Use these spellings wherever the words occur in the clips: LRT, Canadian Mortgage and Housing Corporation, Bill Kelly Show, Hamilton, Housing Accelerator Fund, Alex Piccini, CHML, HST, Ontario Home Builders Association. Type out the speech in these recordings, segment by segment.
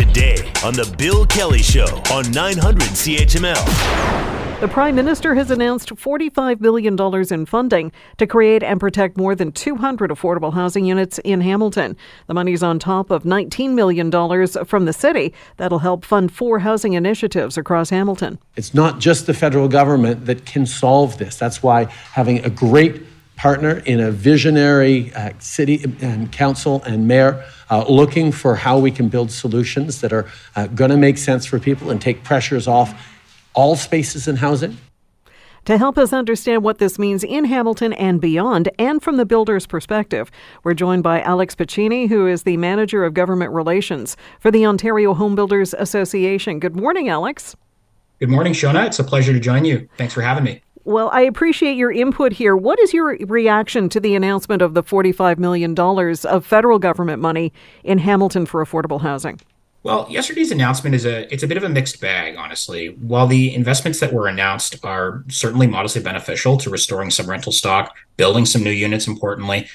today on The Bill Kelly Show on 900 CHML. The Prime Minister has announced $45 million in funding to create and protect more than 200 affordable housing units in Hamilton. The money's on top of $19 million from the city that'll help fund four housing initiatives across Hamilton. It's not just the federal government that can solve this. That's why having a great partner in a visionary city and council and mayor looking for how we can build solutions that are going to make sense for people and take pressures off all spaces in housing. To help us understand what this means in Hamilton and beyond, and from the builder's perspective, we're joined by Alex Piccini, who is the Manager of Government Relations for the Ontario Home Builders Association. Good morning, Alex. Good morning, Shona. It's a pleasure to join you. Thanks for having me. Well, I appreciate your input here. What is your reaction to the announcement of the $45 million of federal government money in Hamilton for affordable housing? Well, yesterday's announcement it's a bit of a mixed bag, honestly. While the investments that were announced are certainly modestly beneficial to restoring some rental stock, building some new units, importantly,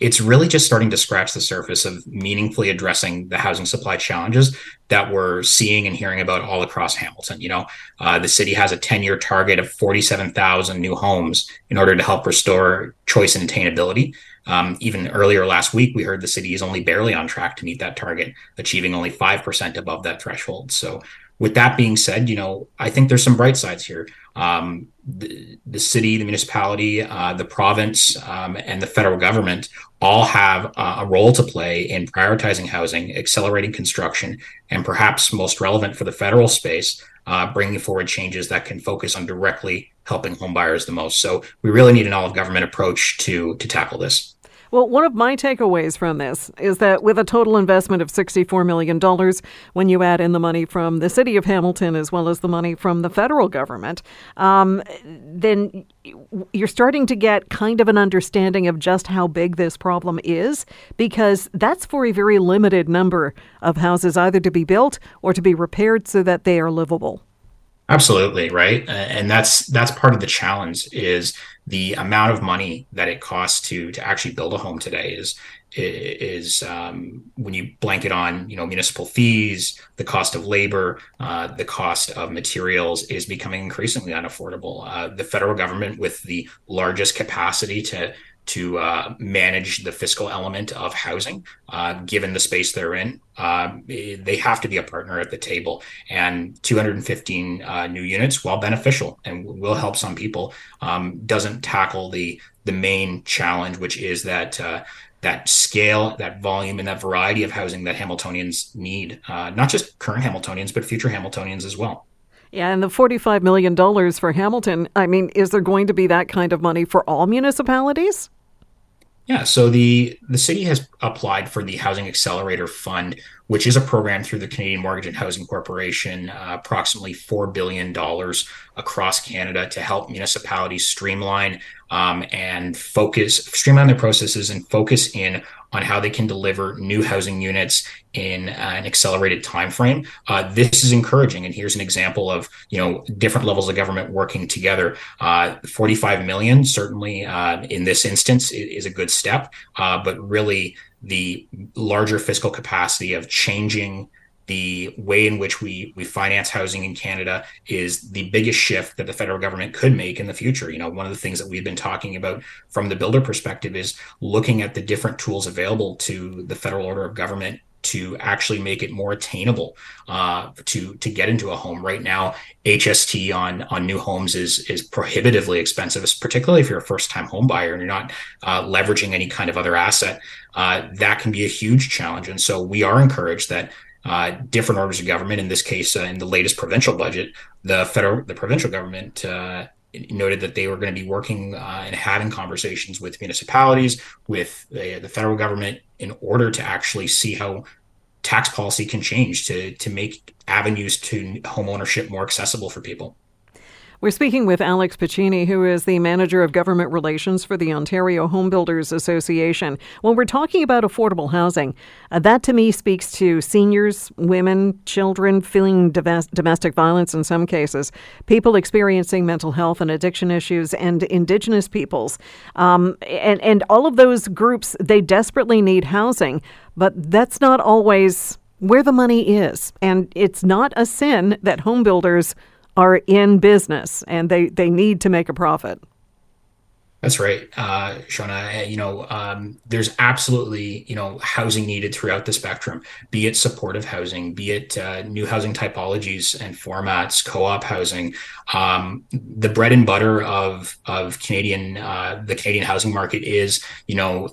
it's really just starting to scratch the surface of meaningfully addressing the housing supply challenges that we're seeing and hearing about all across Hamilton. The city has a 10-year target of 47,000 new homes in order to help restore choice and attainability. Even earlier last week, we heard the city is only barely on track to meet that target, achieving only 5% above that threshold. So with that being said, I think there's some bright sides here. The city, the municipality, the province, and the federal government all have a role to play in prioritizing housing, accelerating construction, and perhaps most relevant for the federal space, bringing forward changes that can focus on directly helping homebuyers the most. So we really need an all-of-government approach to tackle this. Well, one of my takeaways from this is that with a total investment of $64 million, when you add in the money from the city of Hamilton as well as the money from the federal government, then you're starting to get kind of an understanding of just how big this problem is, because that's for a very limited number of houses either to be built or to be repaired so that they are livable. Absolutely, right? And that's part of the challenge, is the amount of money that it costs to actually build a home today is when you blanket on, municipal fees, the cost of labor, the cost of materials is becoming increasingly unaffordable. The federal government, with the largest capacity to manage the fiscal element of housing, given the space they're in, they have to be a partner at the table. And 215 new units, while beneficial and will help some people, doesn't tackle the main challenge, which is that scale, that volume, and that variety of housing that Hamiltonians need, not just current Hamiltonians, but future Hamiltonians as well. Yeah, and the $45 million for Hamilton, is there going to be that kind of money for all municipalities? Yeah, so the city has applied for the Housing Accelerator Fund, which is a program through the Canadian Mortgage and Housing Corporation, approximately $4 billion across Canada to help municipalities streamline their processes and focus in on how they can deliver new housing units in an accelerated timeframe. This is encouraging, and here's an example of different levels of government working together. $45 million certainly in this instance is a good step, but really the larger fiscal capacity of changing the way in which we finance housing in Canada is the biggest shift that the federal government could make in the future. One of the things that we've been talking about from the builder perspective is looking at the different tools available to the federal order of government to actually make it more attainable to get into a home. Right now, HST on new homes is prohibitively expensive, particularly if you're a first-time home buyer and you're not leveraging any kind of other asset. That can be a huge challenge. And so we are encouraged that different orders of government, in this case, in the latest provincial budget, the provincial government noted that they were going to be working and having conversations with municipalities, with the federal government, in order to actually see how tax policy can change to make avenues to homeownership more accessible for people. We're speaking with Alex Piccini, who is the Manager of Government Relations for the Ontario Home Builders Association. When we're talking about affordable housing, that to me speaks to seniors, women, children fleeing domestic violence in some cases, people experiencing mental health and addiction issues, and Indigenous peoples. And all of those groups, they desperately need housing, but that's not always where the money is. And it's not a sin that home builders are in business and they need to make a profit. That's right, Shauna. There's absolutely, housing needed throughout the spectrum, be it supportive housing, be it new housing typologies and formats, co-op housing. The bread and butter of Canadian, the Canadian housing market is,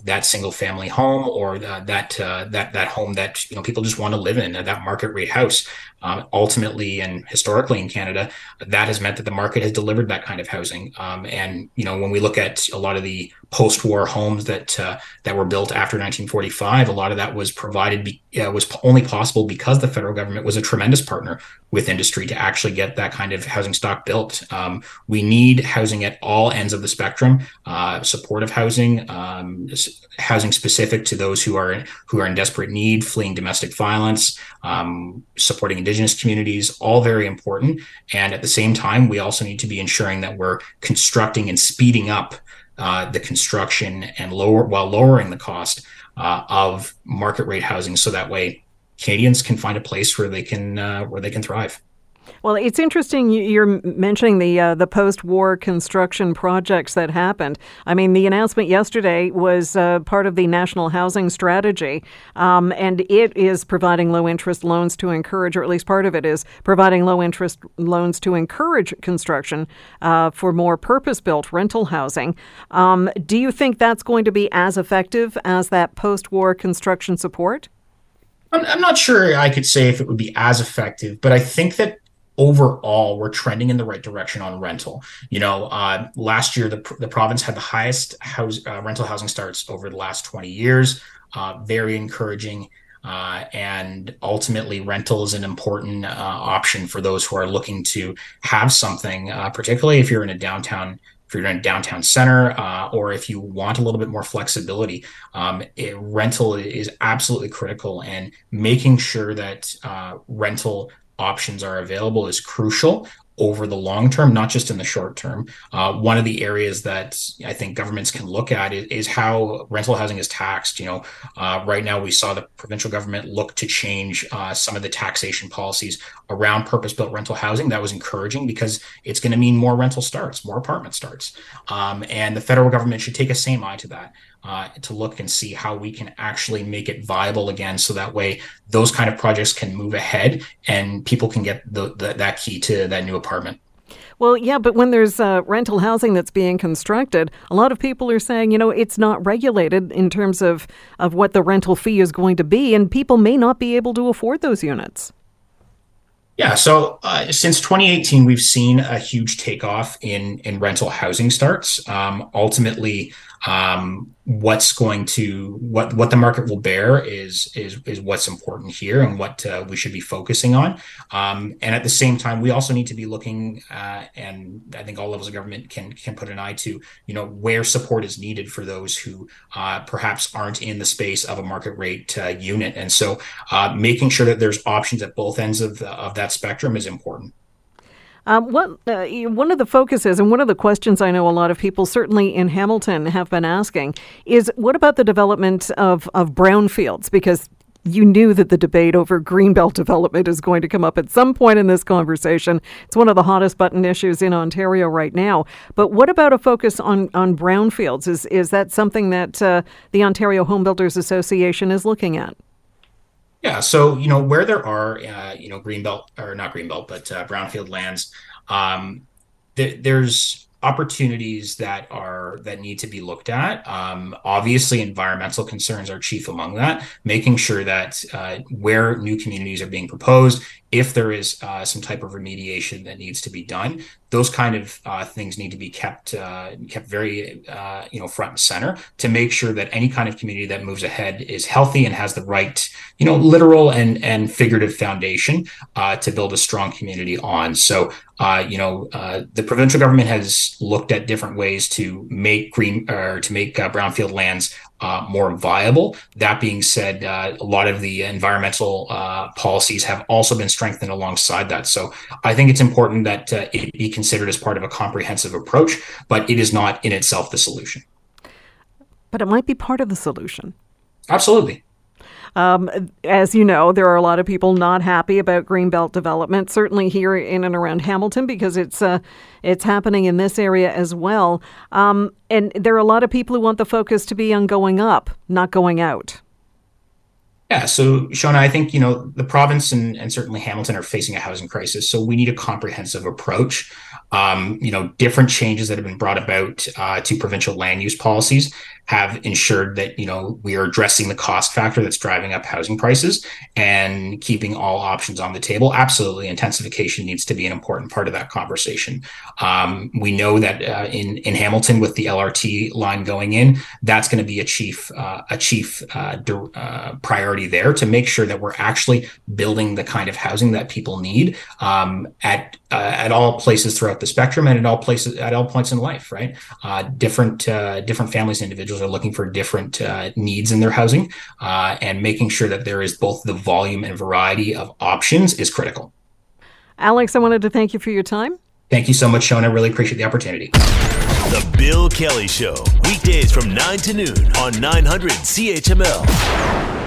that single family home or that home that, people just want to live in, that market rate house. Ultimately and historically in Canada, that has meant that the market has delivered that kind of housing. When we look at a lot of the post-war homes that were built after 1945, a lot of that was provided, was only possible because the federal government was a tremendous partner with industry to actually get that kind of housing stock built. We need housing at all ends of the spectrum, supportive housing, housing specific to those who are in desperate need, fleeing domestic violence, supporting Indigenous communities, all very important. And at the same time, we also need to be ensuring that we're constructing and speeding up the construction and lowering the cost of market rate housing, so that way Canadians can find a place where they can thrive. Well, it's interesting you're mentioning the post-war construction projects that happened. I mean, the announcement yesterday was part of the National Housing Strategy, and it is providing low-interest loans to encourage, or at least part of it is providing low-interest loans to encourage construction for more purpose-built rental housing. Do you think that's going to be as effective as that post-war construction support? I'm not sure I could say if it would be as effective, but I think that overall, we're trending in the right direction on rental. Last year, the province had the highest rental housing starts over the last 20 years. Very encouraging. And ultimately, rental is an important option for those who are looking to have something, particularly if you're in a downtown center, or if you want a little bit more flexibility. Rental is absolutely critical, and making sure that rental options are available is crucial over the long term, not just in the short term. One of the areas that I think governments can look at is how rental housing is taxed. Right now we saw the provincial government look to change some of the taxation policies around purpose-built rental housing. That was encouraging because it's going to mean more rental starts, more apartment starts. And the federal government should take a same eye to that, to look and see how we can actually make it viable again, so that way those kind of projects can move ahead and people can get that key to that new apartment. Well, yeah, but when there's rental housing that's being constructed, a lot of people are saying, it's not regulated in terms of what the rental fee is going to be, and people may not be able to afford those units. Yeah, so since 2018, we've seen a huge takeoff in rental housing starts. Ultimately, what the market will bear is what's important here, and what we should be focusing on. And at the same time, we also need to be looking, and I think all levels of government can put an eye to, where support is needed for those who perhaps aren't in the space of a market rate unit. And so making sure that there's options at both ends of that spectrum is important. One of the focuses and one of the questions I know a lot of people, certainly in Hamilton, have been asking is, what about the development of brownfields? Because you knew that the debate over greenbelt development is going to come up at some point in this conversation. It's one of the hottest button issues in Ontario right now. But what about a focus on brownfields? Is that something that the Ontario Home Builders Association is looking at? Yeah, so where there are greenbelt, or not greenbelt, but brownfield lands, there's opportunities that need to be looked at. Obviously, environmental concerns are chief among that. Making sure that where new communities are being proposed, if there is some type of remediation that needs to be done, those kind of things need to be kept very front and center, to make sure that any kind of community that moves ahead is healthy and has the right literal and figurative foundation to build a strong community on. So the provincial government has looked at different ways to make brownfield lands more viable. That being said, a lot of the environmental policies have also been strengthened alongside that. So I think it's important that it be considered as part of a comprehensive approach, but it is not in itself the solution. But it might be part of the solution. Absolutely. As you know, there are a lot of people not happy about Greenbelt development, certainly here in and around Hamilton, because it's happening in this area as well. And there are a lot of people who want the focus to be on going up, not going out. Yeah. So, Shauna, I think, you know, the province and certainly Hamilton are facing a housing crisis. So we need a comprehensive approach. You know, different changes that have been brought about to provincial land use policies have ensured that, you know, we are addressing the cost factor that's driving up housing prices and keeping all options on the table. Absolutely. Intensification needs to be an important part of that conversation. We know that in Hamilton, with the LRT line going in, that's going to be a chief priority there to make sure that we're actually building the kind of housing that people need at all places throughout the spectrum and at all points in life, right? Different families and individuals are looking for different needs in their housing, and making sure that there is both the volume and variety of options is critical. Alex, I wanted to thank you for your time. Thank you so much, Shauna. I really appreciate the opportunity. The Bill Kelly Show, weekdays from 9 to noon on 900 CHML.